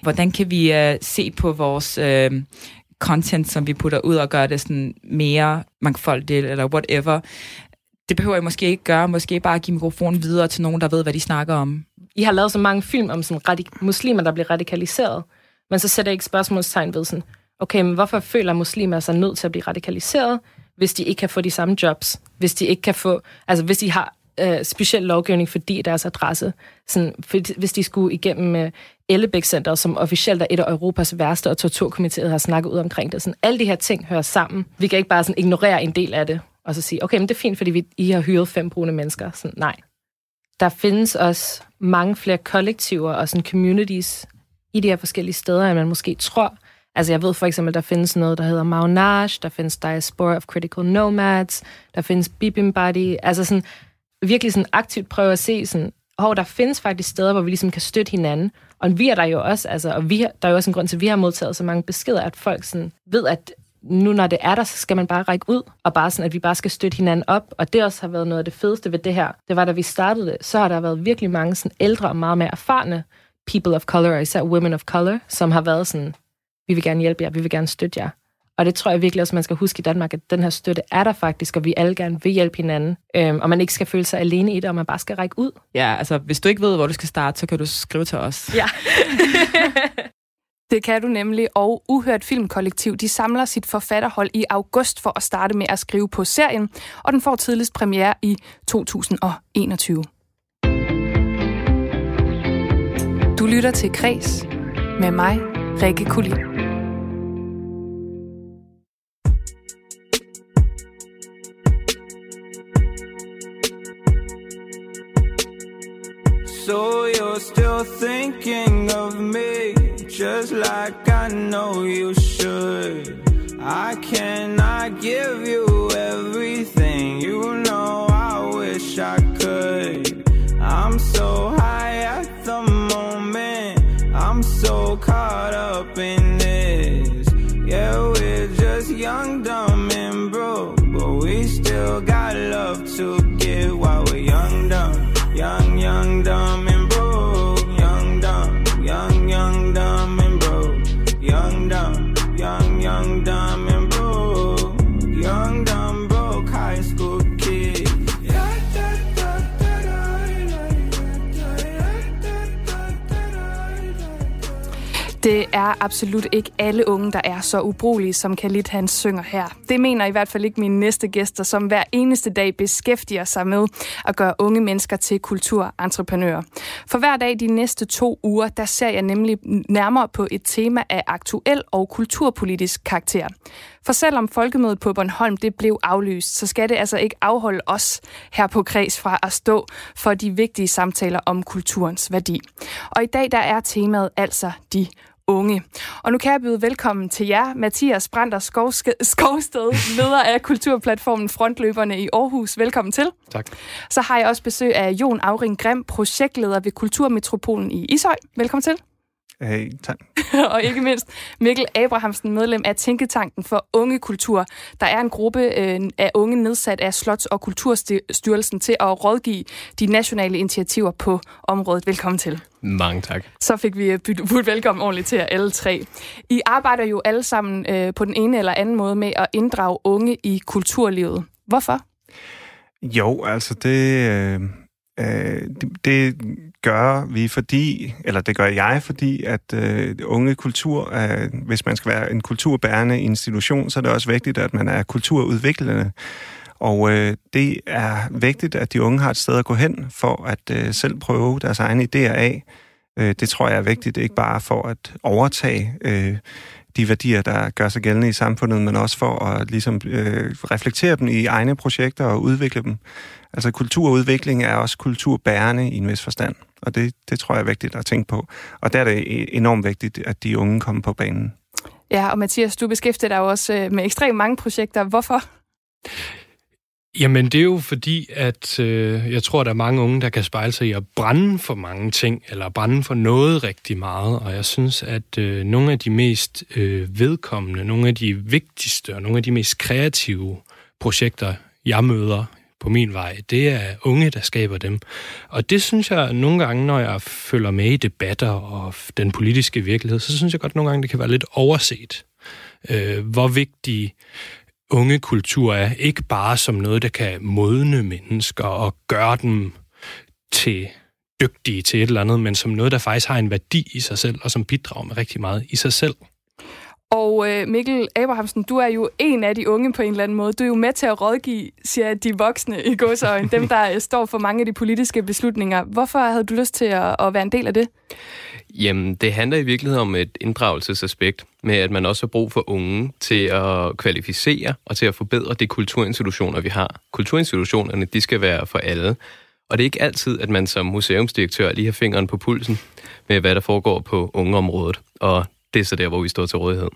hvordan kan vi se på vores content, som vi putter ud og gøre det sådan mere mangfoldigt eller whatever. Det behøver jeg måske ikke gøre. Måske bare give mikrofonen videre til nogen, der ved, hvad de snakker om. I har lavet så mange film om sådan muslimer, der bliver radikaliseret. Men så sætter jeg ikke spørgsmålstegn ved sådan, okay, men hvorfor føler muslimer sig nødt til at blive radikaliseret, hvis de ikke kan få de samme jobs? Hvis de ikke kan få, altså hvis de har speciel lovgivning, fordi deres adresse, sådan, hvis de skulle igennem Ellebæk-centeret, som officielt er et af Europas værste, og torturkomitéet har snakket ud omkring det. Sådan, alle de her ting hører sammen. Vi kan ikke bare sådan ignorere en del af det. Og så sige, okay, men det er fint, fordi I har hyret 5 brune mennesker. Sådan, nej. Der findes også mange flere kollektiver og sådan communities i de her forskellige steder, end man måske tror. Altså, jeg ved for eksempel, der findes noget, der hedder Maunage, der findes Diaspora of Critical Nomads, der findes Bibimbadi. Altså sådan, virkelig sådan aktivt prøve at se sådan, der findes faktisk steder, hvor vi ligesom kan støtte hinanden. Og vi er der jo også, altså, og der er jo også en grund til, at vi har modtaget så mange beskeder, at folk sådan ved, at nu når det er der, så skal man bare række ud, og bare sådan, at vi bare skal støtte hinanden op. Og det også har været noget af det fedeste ved det her. Det var, da vi startede det, så har der været virkelig mange sådan ældre og meget mere erfarne people of color, og især women of color, som har været sådan, vi vil gerne hjælpe jer, vi vil gerne støtte jer. Og det tror jeg virkelig også, man skal huske i Danmark, at den her støtte er der faktisk, og vi alle gerne vil hjælpe hinanden. Og man ikke skal føle sig alene i det, og man bare skal række ud. Ja, altså hvis du ikke ved, hvor du skal starte, så kan du skrive til os. Ja. Det kan du nemlig, og Uhørt Filmkollektiv, de samler sit forfatterhold i august for at starte med at skrive på serien, og den får tidligst premiere i 2021. Du lytter til Kreds med mig, Rikke Kulin. So you're still thinking of me, just like I know you should. I cannot give you everything, you know I wish I could. I'm so high at the moment, I'm so caught up in this. Yeah, we're just young, dumb, and broke, but we still got love to give while we're young, dumb. Young, young, dumb, and broke. Young, dumb, young, dumb, and broke. Young, dumb, young, dumb, and broke. Young, dumb, broke high school kid. Det er absolut ikke alle unge, der er så ubrugelige, som Khalid han synger her. Det mener i hvert fald ikke mine næste gæster, som hver eneste dag beskæftiger sig med at gøre unge mennesker til kulturentreprenører. For hver dag de næste 2 uger, der ser jeg nemlig nærmere på et tema af aktuel og kulturpolitisk karakter. For selvom folkemødet på Bornholm det blev aflyst, så skal det altså ikke afholde os her på Kreds fra at stå for de vigtige samtaler om kulturens værdi. Og i dag der er temaet altså de unge. Og nu kan jeg byde velkommen til jer, Mathias Brander Skovsted, leder af kulturplatformen Frontløberne i Aarhus. Velkommen til. Tak. Så har jeg også besøg af Jon Auring Grim, projektleder ved Kulturmetropolen i Ishøj. Velkommen til. Hey, tak. Og ikke mindst Mikkel Abrahamsen, medlem af Tænketanken for Unge Kultur. Der er en gruppe af unge nedsat af Slots- og Kulturstyrelsen til at rådgive de nationale initiativer på området. Velkommen til. Mange tak. Så fik vi budt velkommen ordentligt til jer alle tre. I arbejder jo alle sammen på den ene eller anden måde med at inddrage unge i kulturlivet. Hvorfor? Jo, altså det... Det gør vi fordi, eller det gør jeg fordi, at unge kultur, hvis man skal være en kulturbærende institution, så er det også vigtigt, at man er kulturudviklende. Og det er vigtigt, at de unge har et sted at gå hen for at selv prøve deres egne idéer af. Det tror jeg er vigtigt, ikke bare for at overtage de værdier, der gør sig gældende i samfundet, men også for at ligesom, reflektere dem i egne projekter og udvikle dem. Altså kulturudvikling er også kulturbærende i en vis forstand, og det tror jeg er vigtigt at tænke på. Og der er det enormt vigtigt, at de unge kommer på banen. Ja, og Mathias, du beskæftiger dig også med ekstremt mange projekter. Hvorfor? Jamen, det er jo fordi, at jeg tror, der er mange unge, der kan spejle sig i at brænde for mange ting, eller brænde for noget rigtig meget, og jeg synes, at nogle af de mest vedkommende, nogle af de vigtigste og nogle af de mest kreative projekter, jeg møder på min vej, det er unge, der skaber dem. Og det synes jeg nogle gange, når jeg følger med i debatter og den politiske virkelighed, så synes jeg godt nogle gange, det kan være lidt overset, hvor vigtige unge kultur er, ikke bare som noget, der kan modne mennesker og gøre dem til dygtige til et eller andet, men som noget, der faktisk har en værdi i sig selv, og som bidrager med rigtig meget i sig selv. Og Mikkel Abrahamsen, du er jo en af de unge på en eller anden måde. Du er jo med til at rådgive, siger jeg, de voksne i godsøjne, dem der står for mange af de politiske beslutninger. Hvorfor havde du lyst til at være en del af det? Jamen, det handler i virkeligheden om et inddragelsesaspekt med, at man også har brug for unge til at kvalificere og til at forbedre de kulturinstitutioner, vi har. Kulturinstitutionerne, de skal være for alle. Og det er ikke altid, at man som museumsdirektør lige har fingeren på pulsen med, hvad der foregår på ungeområdet. Og det er så der, hvor vi står til rådighed.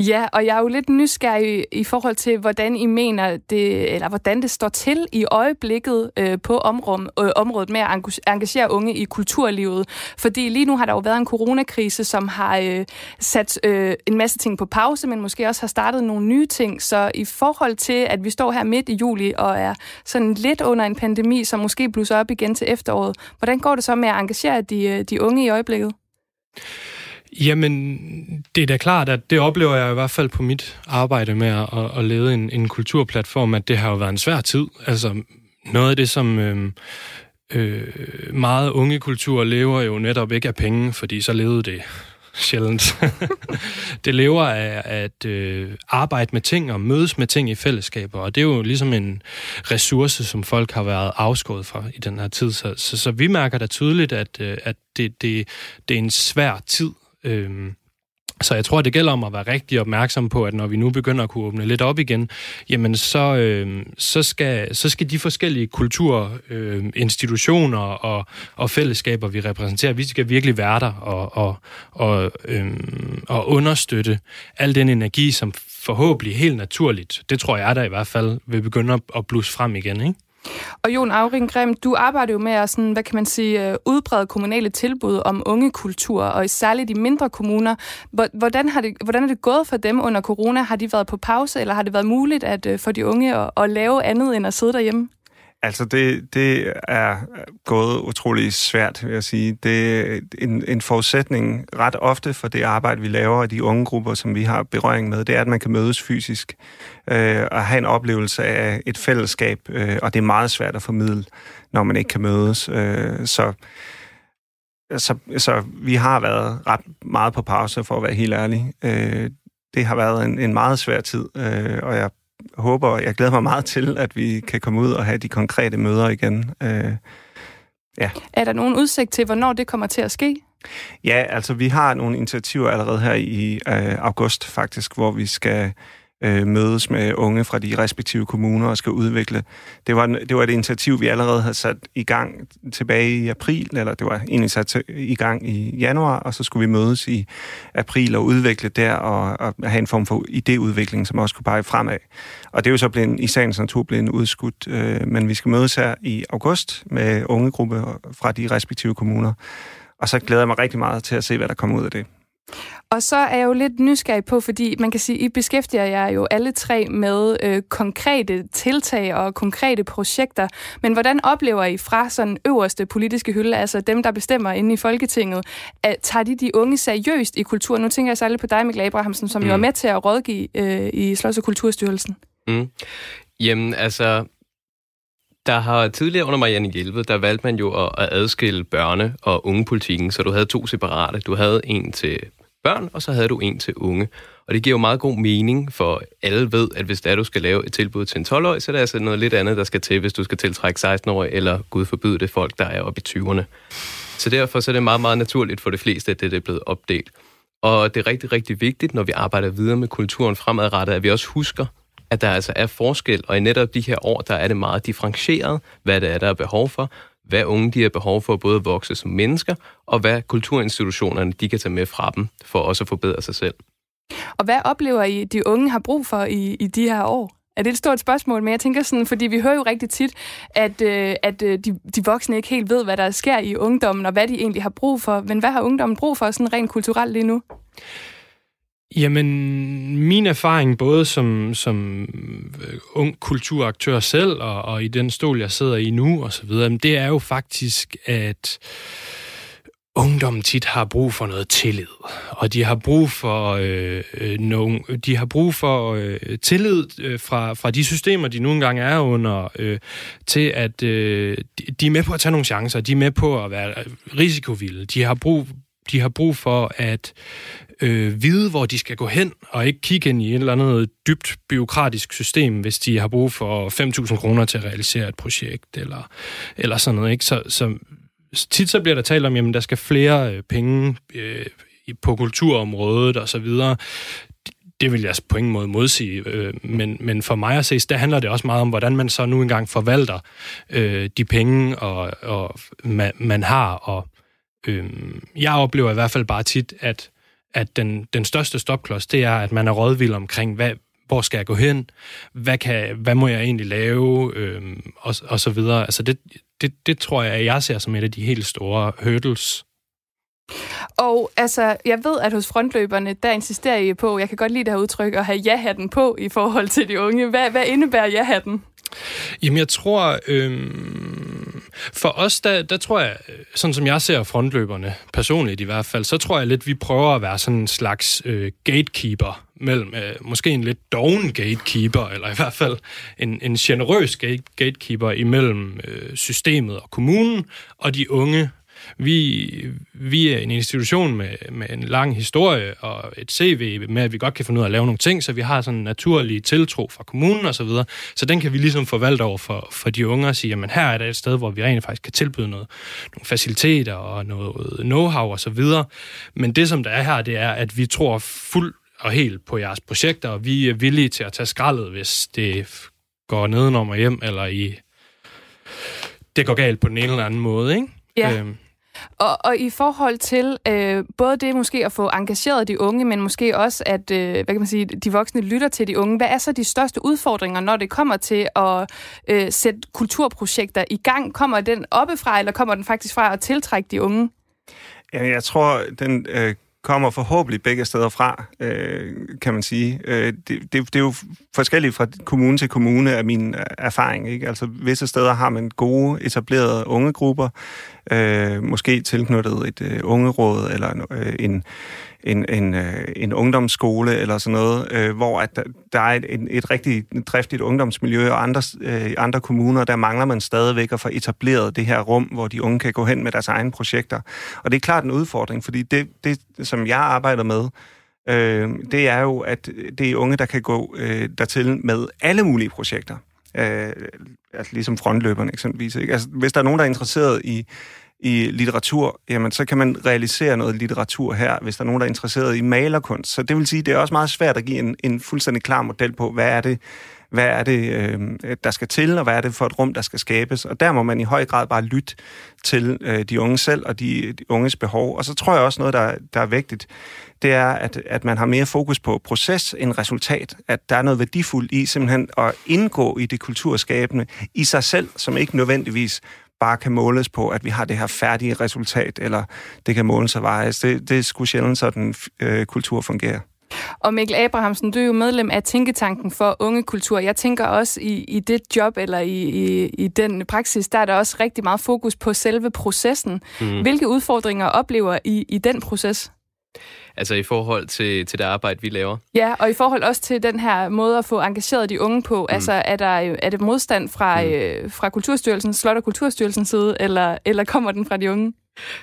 Ja, og jeg er jo lidt nysgerrig i forhold til, hvordan I mener det, eller hvordan det står til i øjeblikket på området med at engagere unge i kulturlivet. Fordi lige nu har der jo været en coronakrise, som har sat en masse ting på pause, men måske også har startet nogle nye ting. Så i forhold til, at vi står her midt i juli og er sådan lidt under en pandemi, som måske blusser op igen til efteråret, hvordan går det så med at engagere de unge i øjeblikket? Jamen, det er da klart, at det oplever jeg i hvert fald på mit arbejde med at lede en kulturplatform, at det har jo været en svær tid. Altså, noget af det, som meget unge kultur lever jo netop ikke af penge, fordi så levede det sjældent. Det lever af at arbejde med ting og mødes med ting i fællesskaber, og det er jo ligesom en ressource, som folk har været afskåret fra i den her tid. Så vi mærker da tydeligt, at det er en svær tid. Så jeg tror, det gælder om at være rigtig opmærksom på, at når vi nu begynder at kunne åbne lidt op igen, jamen så skal de forskellige kulturinstitutioner og fællesskaber, vi repræsenterer, vi skal virkelig være der og understøtte al den energi, som forhåbentlig helt naturligt, det tror jeg da i hvert fald, vil begynde at blusse frem igen, ikke? Og Jon Auring Grim, du arbejder jo med at sådan, hvad kan man sige, udbrede kommunale tilbud om ungekultur, og særligt de mindre kommuner. Hvordan er det gået for dem under corona? Har de været på pause, eller har det været muligt at for de unge at lave andet end at sidde derhjemme? Altså, det er gået utrolig svært, vil jeg sige. Det er en forudsætning ret ofte for det arbejde, vi laver, og de unge grupper, som vi har berøring med, det er, at man kan mødes fysisk og have en oplevelse af et fællesskab, og det er meget svært at formidle, når man ikke kan mødes. Så vi har været ret meget på pause, for at være helt ærlig. Det har været en meget svær tid, og jeg glæder mig meget til, at vi kan komme ud og have de konkrete møder igen. Ja. Er der nogen udsigt til, hvornår det kommer til at ske? Ja, altså vi har nogle initiativer allerede her i august faktisk, hvor vi skal mødes med unge fra de respektive kommuner og skal udvikle. Det var et initiativ, vi allerede havde sat i gang tilbage i april, eller det var egentlig sat i gang i januar, og så skulle vi mødes i april og udvikle der og have en form for idéudvikling, som også kunne pege fremad. Og det er jo så blevet, i sagens natur blevet udskudt, men vi skal mødes her i august med ungegrupper fra de respektive kommuner. Og så glæder jeg mig rigtig meget til at se, hvad der kommer ud af det. Og så er jeg jo lidt nysgerrig på, fordi man kan sige, I beskæftiger jer jo alle tre med konkrete tiltag og konkrete projekter, men hvordan oplever I fra sådan øverste politiske hylde, altså dem, der bestemmer inde i Folketinget, tager de unge seriøst i kultur? Nu tænker jeg særligt på dig, Mikkel Abrahamsen, som jo er med til at rådgive i Slots- og Kulturstyrelsen. Jamen, altså... Der har tidligere under Marianne Hjelved, der valgte man jo at adskille børne- og ungepolitikken, så du havde to separate. Du havde en til børn, og så havde du en til unge. Og det giver jo meget god mening, for alle ved, at hvis det er, du skal lave et tilbud til en 12-årig, så er det altså noget lidt andet, der skal til, hvis du skal tiltrække 16-årige, eller gud forbyde det folk, der er oppe i 20'erne. Så derfor så er det meget, meget naturligt for de fleste, at det er blevet opdelt. Og det er rigtig, rigtig vigtigt, når vi arbejder videre med kulturen fremadrettet, at vi også husker, at der altså er forskel, og i netop de her år, der er det meget differentieret, hvad det er, der er behov for, hvad unge de har behov for både at vokse som mennesker, og hvad kulturinstitutionerne de kan tage med fra dem, for også at forbedre sig selv. Og hvad oplever I, de unge har brug for i de her år? Er det et stort spørgsmål, men jeg tænker sådan, fordi vi hører jo rigtig tit, at de voksne ikke helt ved, hvad der sker i ungdommen, og hvad de egentlig har brug for. Men hvad har ungdommen brug for sådan rent kulturelt lige nu? Jamen, min erfaring, både som ung kulturaktør selv, og i den stol, jeg sidder i nu, og så videre, det er jo faktisk, at ungdommen tit har brug for noget tillid. Og de har brug for tillid fra de systemer, de nu engang er under, til at de er med på at tage nogle chancer, de er med på at være risikovilde. De har brug for at vide, hvor de skal gå hen, og ikke kigge ind i et eller andet dybt bureaukratisk system, hvis de har brug for 5.000 kroner til at realisere et projekt, eller sådan noget. Ikke? Så tit så bliver der talt om, jamen der skal flere penge på kulturområdet og så videre. Det vil jeg på ingen måde modsige, men for mig at ses, der handler det også meget om, hvordan man så nu engang forvalter de penge, og man har, og jeg oplever i hvert fald bare tit, at den største stopklods, det er, at man er rådvild omkring, hvor skal jeg gå hen, hvad må jeg egentlig lave, og så videre. Altså det tror jeg, at jeg ser som et af de helt store hurdles. Og altså, jeg ved, at hos Frontløberne, der insisterer I på, jeg kan godt lide det her udtryk, at have ja-hatten på i forhold til de unge. Hvad indebærer ja-hatten? Jamen, jeg tror... For os, der tror jeg, sådan som jeg ser Frontløberne, personligt i hvert fald, så tror jeg lidt, vi prøver at være sådan en slags gatekeeper, mellem måske en lidt doven gatekeeper, eller i hvert fald en generøs gatekeeper imellem systemet og kommunen og de unge, Vi er en institution med en lang historie og et CV med, at vi godt kan finde ud af at lave nogle ting, så vi har sådan en naturlig tiltro fra kommunen og så videre. Så den kan vi ligesom forvalte over for de unge og sige, jamen her er der et sted, hvor vi rent faktisk kan tilbyde nogle faciliteter og noget know-how og så videre. Men det, som der er her, det er, at vi tror fuldt og helt på jeres projekter, og vi er villige til at tage skraldet, hvis det går nedenom og hjem, eller det går galt på den ene eller anden måde, ikke? Ja. Og i forhold til både det måske at få engageret de unge, men måske også, at hvad kan man sige, de voksne lytter til de unge. Hvad er så de største udfordringer, når det kommer til at sætte kulturprojekter i gang? Kommer den oppefra, eller kommer den faktisk fra at tiltrække de unge? Ja, jeg tror, den kommer forhåbentlig begge steder fra, kan man sige. Det er jo forskelligt fra kommune til kommune, er min erfaring, ikke? Altså, visse steder har man gode, etablerede ungegrupper, måske tilknyttet et ungeråd, eller en ungdomsskole, eller sådan noget, hvor at der er et rigtig driftigt ungdomsmiljø, og andre kommuner, der mangler man stadigvæk at få etableret det her rum, hvor de unge kan gå hen med deres egne projekter. Og det er klart en udfordring, fordi det som jeg arbejder med, det er jo, at det er unge, der kan gå dertil med alle mulige projekter. Altså ligesom frontløberne eksempelvis. Ikke? Altså, hvis der er nogen, der er interesseret i litteratur, jamen så kan man realisere noget litteratur her, hvis der er nogen, der er interesseret i malerkunst. Så det vil sige, det er også meget svært at give en fuldstændig klar model på, hvad er det, der skal til, og hvad er det for et rum, der skal skabes. Og der må man i høj grad bare lytte til de unge selv og de unges behov. Og så tror jeg også noget, der er vigtigt, det er, at man har mere fokus på proces end resultat. At der er noget værdifuldt i simpelthen at indgå i det kulturskabende i sig selv, som ikke nødvendigvis bare kan måles på, at vi har det her færdige resultat, eller det kan måles og vejes. Det er sgu sjældent, sådan kultur fungerer. Og Mikkel Abrahamsen, du er jo medlem af Tænketanken for Unge Kultur. Jeg tænker også i det job, eller i den praksis, der er der også rigtig meget fokus på selve processen. Mm. Hvilke udfordringer oplever I den proces? Altså i forhold til det arbejde, vi laver? Ja, og i forhold også til den her måde at få engageret de unge på. Mm. Altså er det modstand fra Kulturstyrelsen, Slots- og Kulturstyrelsens side, eller kommer den fra de unge?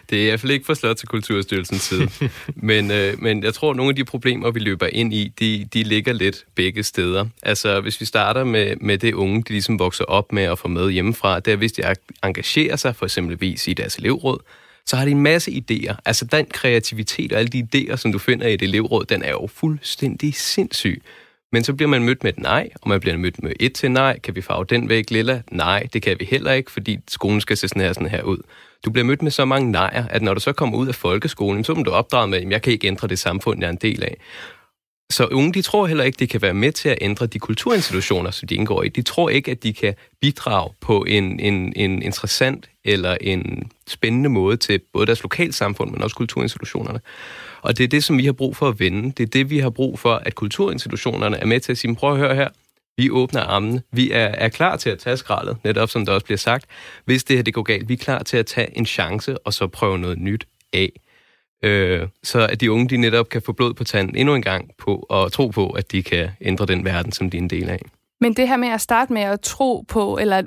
Det er i hvert fald ikke fra Slots- og Kulturstyrelsens side. men jeg tror, at nogle af de problemer, vi løber ind i, de ligger lidt begge steder. Altså, hvis vi starter med det unge, de ligesom vokser op med at få med hjemmefra, der hvis de engagerer sig for eksempelvis i deres elevråd, så har de en masse idéer. Altså, den kreativitet og alle de idéer, som du finder i et elevråd, den er jo fuldstændig sindssyg. Men så bliver man mødt med et nej, og man bliver mødt med et til nej. Kan vi farve den væk, lilla? Nej, det kan vi heller ikke, fordi skolen skal se sådan her ud. Du bliver mødt med så mange nejer, at når du så kommer ud af folkeskolen, så må du opdrage med, at jeg kan ikke ændre det samfund, jeg er en del af. Så unge, de tror heller ikke, de kan være med til at ændre de kulturinstitutioner, som de indgår i. De tror ikke, at de kan bidrage på en interessant eller en spændende måde til både deres lokalsamfund, men også kulturinstitutionerne. Og det er det, som vi har brug for at vende. Det er det, vi har brug for, at kulturinstitutionerne er med til at sige, prøv at høre her, vi åbner armen, vi er klar til at tage skraldet, netop som der også bliver sagt. Hvis det her det går galt, vi er klar til at tage en chance og så prøve noget nyt af. Så at de unge, de netop kan få blod på tanden endnu en gang på og tro på, at de kan ændre den verden, som de er en del af. Men det her med at starte med at tro på, eller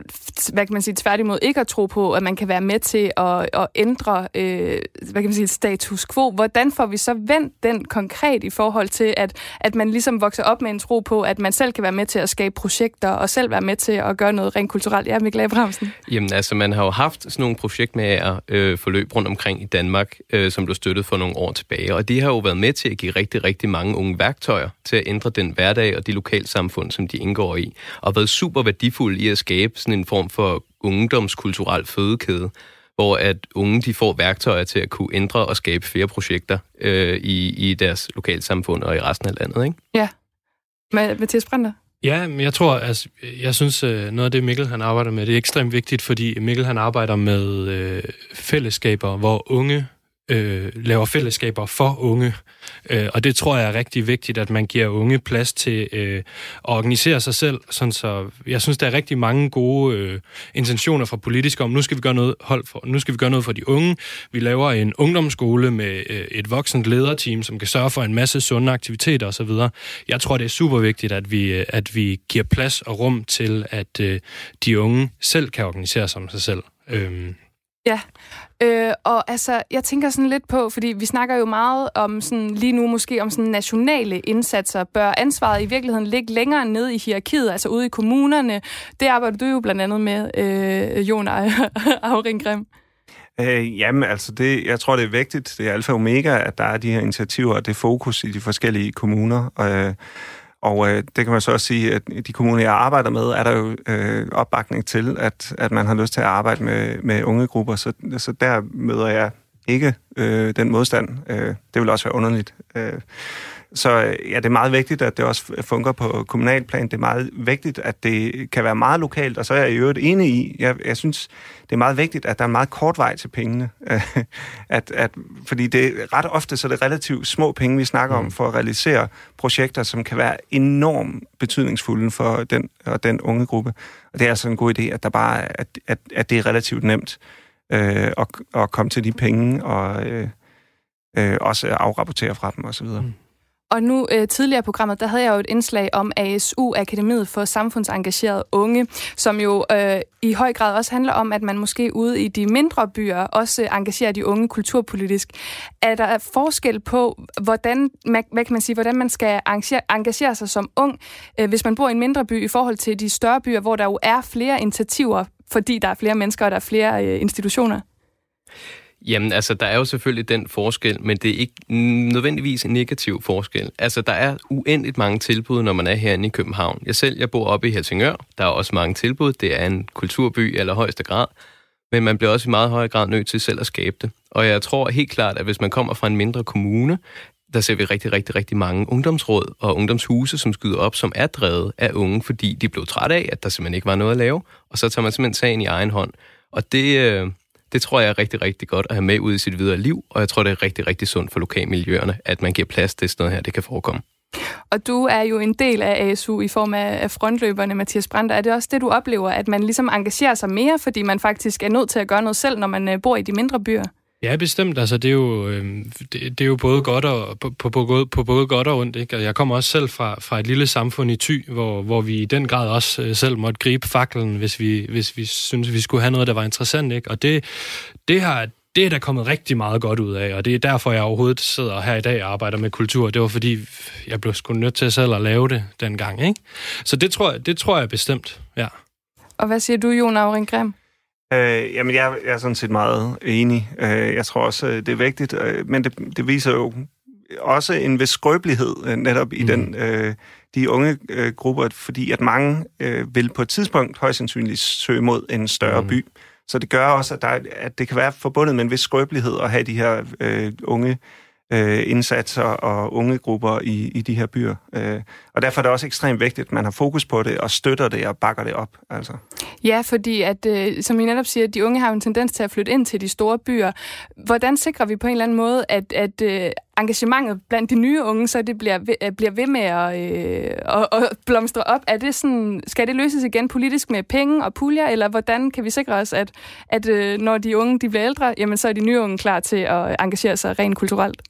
hvad kan man sige, tværtimod ikke at tro på, at man kan være med til at ændre hvad kan man sige, status quo, hvordan får vi så vendt den konkret i forhold til, at man ligesom vokser op med en tro på, at man selv kan være med til at skabe projekter, og selv være med til at gøre noget rent kulturelt? Ja, Mikkel Abrahamsen? Jamen altså, man har jo haft sådan nogle projektmagerforløb rundt omkring i Danmark, som blev støttet for nogle år tilbage, og de har jo været med til at give rigtig, rigtig mange unge værktøjer til at ændre den hverdag og de lokalsamfund, som de indgår i, og været super værdifuld i at skabe sådan en form for ungdomskulturel fødekæde, hvor at unge de får værktøjer til at kunne ændre og skabe flere projekter i deres lokalsamfund og i resten af landet, ikke? Ja. Mathias Brander? Ja, men jeg tror, altså, jeg synes, noget af det Mikkel han arbejder med, det er ekstremt vigtigt, fordi Mikkel han arbejder med fællesskaber, hvor unge laver fællesskaber for unge. Og det tror jeg er rigtig vigtigt, at man giver unge plads til at organisere sig selv. Sådan så jeg synes, der er rigtig mange gode intentioner fra politikere om, nu skal vi gøre noget for de unge. Vi laver en ungdomsskole med et voksent lederteam, som kan sørge for en masse sunde aktiviteter osv. Jeg tror, det er super vigtigt, at vi giver plads og rum til, at de unge selv kan organisere sig selv. Ja, og altså, jeg tænker sådan lidt på, fordi vi snakker jo meget om sådan, lige nu måske om sådan nationale indsatser. Bør ansvaret i virkeligheden ligge længere ned i hierarkiet, altså ude i kommunerne? Det arbejder du jo blandt andet med, Jon Auring Grim. Jamen, altså, jeg tror, det er vigtigt. Det er alfa og omega, at der er de her initiativer og det fokus i de forskellige kommuner. Og det kan man så også sige, at de kommuner, jeg arbejder med, er der jo opbakning til, at man har lyst til at arbejde med ungegrupper. Så der møder jeg ikke den modstand. Det vil også være underligt. Så ja, det er meget vigtigt, at det også fungerer på kommunalplan. Det er meget vigtigt, at det kan være meget lokalt, og så er jeg i øvrigt enig i. Jeg synes, det er meget vigtigt, at der er en meget kort vej til pengene. Fordi det ret ofte så er det relativt små penge, vi snakker om, for at realisere projekter, som kan være enormt betydningsfulde for den unge gruppe. Og det er altså en god idé, at der bare er, at det er relativt nemt at komme til de penge, og også afrapportere fra dem osv. Og nu tidligere i programmet, der havde jeg jo et indslag om ASU, Akademiet for Samfundsengagerede Unge, som jo i høj grad også handler om, at man måske ude i de mindre byer også engagerer de unge kulturpolitisk. Er der forskel på, hvordan man skal engagere sig som ung, hvis man bor i en mindre by i forhold til de større byer, hvor der jo er flere initiativer, fordi der er flere mennesker og der er flere institutioner? Jamen, altså, der er jo selvfølgelig den forskel, men det er ikke nødvendigvis en negativ forskel. Altså, der er uendeligt mange tilbud, når man er herinde i København. Jeg bor oppe i Helsingør. Der er også mange tilbud. Det er en kulturby i allerhøjeste grad. Men man bliver også i meget høj grad nødt til selv at skabe det. Og jeg tror helt klart, at hvis man kommer fra en mindre kommune, der ser vi rigtig, rigtig, rigtig mange ungdomsråd og ungdomshuse, som skyder op, som er drevet af unge, fordi de blev trætte af, at der simpelthen ikke var noget at lave. Og så tager man simpelthen sagen i egen hånd. Og det tror jeg er rigtig, rigtig godt at have med ud i sit videre liv, og jeg tror, det er rigtig, rigtig sundt for lokalmiljøerne, at man giver plads til sådan noget her, det kan forekomme. Og du er jo en del af ASU i form af frontløberne, Mathias Brander. Er det også det, du oplever, at man ligesom engagerer sig mere, fordi man faktisk er nødt til at gøre noget selv, når man bor i de mindre byer? Ja, bestemt. Altså, det er jo både godt og, på både godt og ondt, ikke? Og jeg kommer også selv fra et lille samfund i Thy, hvor vi i den grad også selv måtte gribe faklen, hvis vi synes, vi skulle have noget, der var interessant, ikke? Og det er der kommet rigtig meget godt ud af, og det er derfor, jeg overhovedet sidder her i dag og arbejder med kultur. Det var, fordi jeg blev sgu nødt til selv at lave det dengang, ikke? Så det tror jeg bestemt, ja. Og hvad siger du, Jon Auring Grim? Jamen, jeg er sådan set meget enig. Jeg tror også, det er vigtigt, men det viser jo også en vis skrøbelighed netop i de unge grupper, fordi at mange vil på et tidspunkt højst sandsynligt søge mod en større by. Så det gør også, at det kan være forbundet med en vis skrøbelighed at have de her unge indsatser og unge grupper i de her byer. Og derfor er det også ekstremt vigtigt, at man har fokus på det, og støtter det og bakker det op. Altså. Ja, fordi at, som I netop siger, de unge har en tendens til at flytte ind til de store byer. Hvordan sikrer vi på en eller anden måde, at engagementet blandt de nye unge, så det bliver ved med at blomstre op? Er det sådan, skal det løses igen politisk med penge og puljer, eller hvordan kan vi sikre os, at når de unge de bliver ældre, jamen, så er de nye unge klar til at engagere sig rent kulturelt?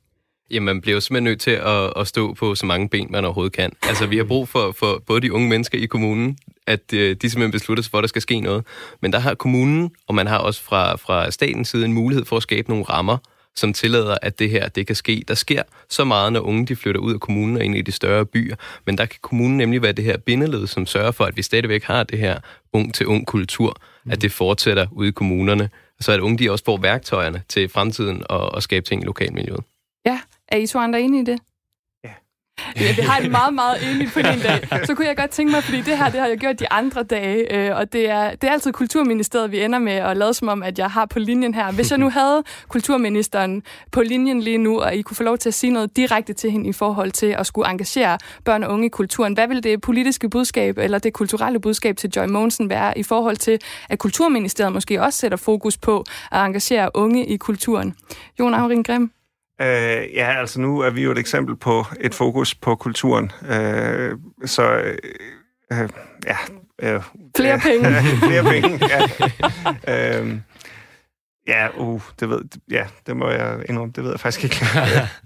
Jamen, man bliver jo simpelthen nødt til at stå på så mange ben, man overhovedet kan. Altså, vi har brug for både de unge mennesker i kommunen, at de simpelthen beslutter sig for, at der skal ske noget. Men der har kommunen, og man har også fra statens side en mulighed for at skabe nogle rammer, som tillader, at det her, det kan ske. Der sker så meget, når unge de flytter ud af kommunen og ind i de større byer, men der kan kommunen nemlig være det her bindeled, som sørger for, at vi stadigvæk har det her ung-til-ung-kultur, at det fortsætter ude i kommunerne, så at unge de også får værktøjerne til fremtiden og skabe ting i lokalmiljøet. Ja, er I to andre enige i det? Ja. Ja, det har jeg meget, meget enigt på den dag. Så kunne jeg godt tænke mig, fordi det her, det har jeg gjort de andre dage, og det er altid Kulturministeriet, vi ender med at lade som om, at jeg har på linjen her. Hvis jeg nu havde kulturministeren på linjen lige nu, og I kunne få lov til at sige noget direkte til hende i forhold til at skulle engagere børn og unge i kulturen, hvad ville det politiske budskab, eller det kulturelle budskab til Joy Mogensen være i forhold til, at Kulturministeriet måske også sætter fokus på at engagere unge i kulturen? Jon Auring Grim? Ja, altså nu er vi jo et eksempel på et fokus på kulturen. Flere penge. Flere penge, ja. Ja, det må jeg indrømme. Det ved jeg faktisk ikke.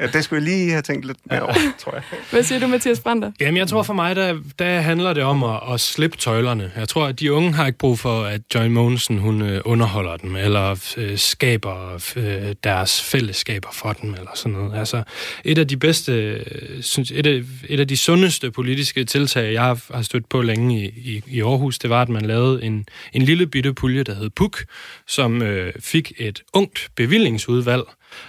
Ja, det skulle jeg lige have tænkt lidt mere over, tror jeg. Hvad siger du, Mathias Brander? Jamen, jeg tror for mig, der handler det om at slippe tøjlerne. Jeg tror, at de unge har ikke brug for, at Joy Mogensen, hun underholder dem, eller skaber deres fællesskaber for dem, eller sådan noget. Altså, et af de sundeste politiske tiltag, jeg har stødt på længe i Aarhus, det var, at man lavede en lille bitte pulje, der hed PUK, som fik et ungt bevillingsudvalg,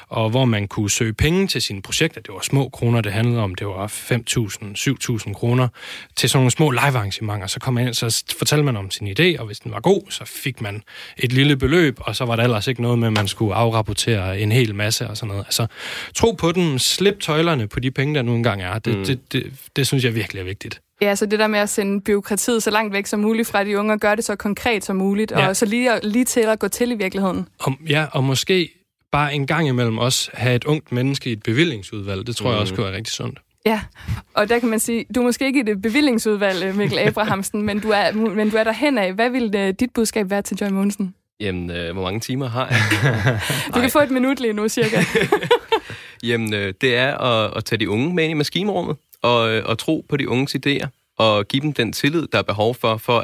og hvor man kunne søge penge til sine projekter. Det var små kroner, det handlede om. Det var 5.000, 7.000 kroner til sådan nogle små live-arrangementer. Så kom man ind, så fortalte man om sin idé, og hvis den var god, så fik man et lille beløb, og så var der ellers ikke noget med, at man skulle afrapportere en hel masse og sådan noget. Altså, tro på dem, slip tøjlerne på de penge, der nu engang er. Det synes jeg virkelig er vigtigt. Ja, så det der med at sende byråkratiet så langt væk som muligt fra de unge, og gøre det så konkret som muligt, og så lige til at gå til i virkeligheden. Og måske bare en gang imellem også have et ungt menneske i et bevillingsudvalg. Det tror jeg også kunne være rigtig sundt. Ja, og der kan man sige, du er måske ikke i det bevillingsudvalg, Mikkel Abrahamsen, men du er derhen af. Hvad ville dit budskab være til Joy Mogensen? Jamen, hvor mange timer har jeg? Du kan få et minut lige nu, cirka. Jamen, det er at tage de unge med ind i maskinrummet, og tro på de unges idéer, og give dem den tillid, der er behov for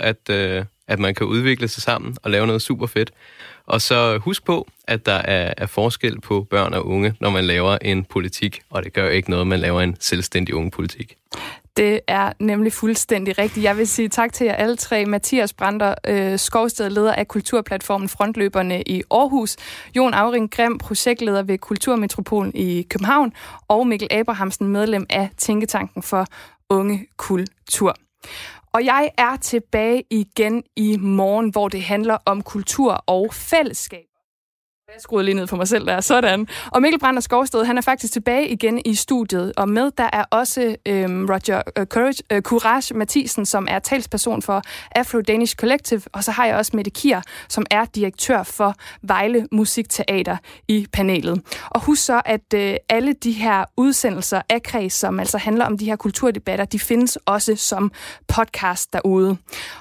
at man kan udvikle sig sammen og lave noget super fedt. Og så husk på, at der er forskel på børn og unge, når man laver en politik, og det gør ikke noget, man laver en selvstændig unge politik. Det er nemlig fuldstændig rigtigt. Jeg vil sige tak til jer alle tre. Mathias Brander Skovsted, leder af kulturplatformen Frontløberne i Aarhus, Jon Auring Grim, projektleder ved Kulturmetropolen i København, og Mikkel Abrahamsen, medlem af Tænketanken for Unge Kultur. Og jeg er tilbage igen i morgen, hvor det handler om kultur og fællesskab. Jeg skruede lige ned for mig selv der, sådan. Og Mikkel Brander Skovsted, han er faktisk tilbage igen i studiet. Og med der er også Roger Courage Mathisen, som er talsperson for Afro-Danish Collective. Og så har jeg også Mette Kier, som er direktør for Vejle Musikteater i panelet. Og husk så, at alle de her udsendelser af Kreds, som altså handler om de her kulturdebatter, de findes også som podcast derude.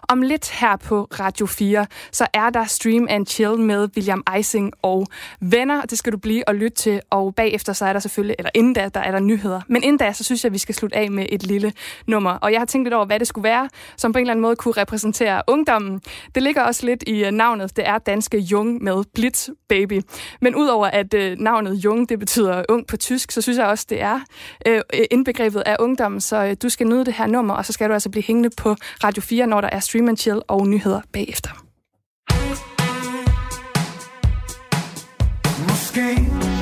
Om lidt her på Radio 4, så er der Stream and Chill med William Eising og venner, det skal du blive og lytte til, og bagefter så er der selvfølgelig, eller inden da, der er der nyheder. Men inden da, så synes jeg, vi skal slutte af med et lille nummer. Og jeg har tænkt lidt over, hvad det skulle være, som på en eller anden måde kunne repræsentere ungdommen. Det ligger også lidt i navnet, det er danske Jung med Blitz Baby. Men udover at navnet Jung, det betyder ung på tysk, så synes jeg også, det er indbegrebet af ungdommen, så du skal nyde det her nummer, og så skal du altså blive hængende på Radio 4, når der er Stream and Chill og nyheder bagefter. Game.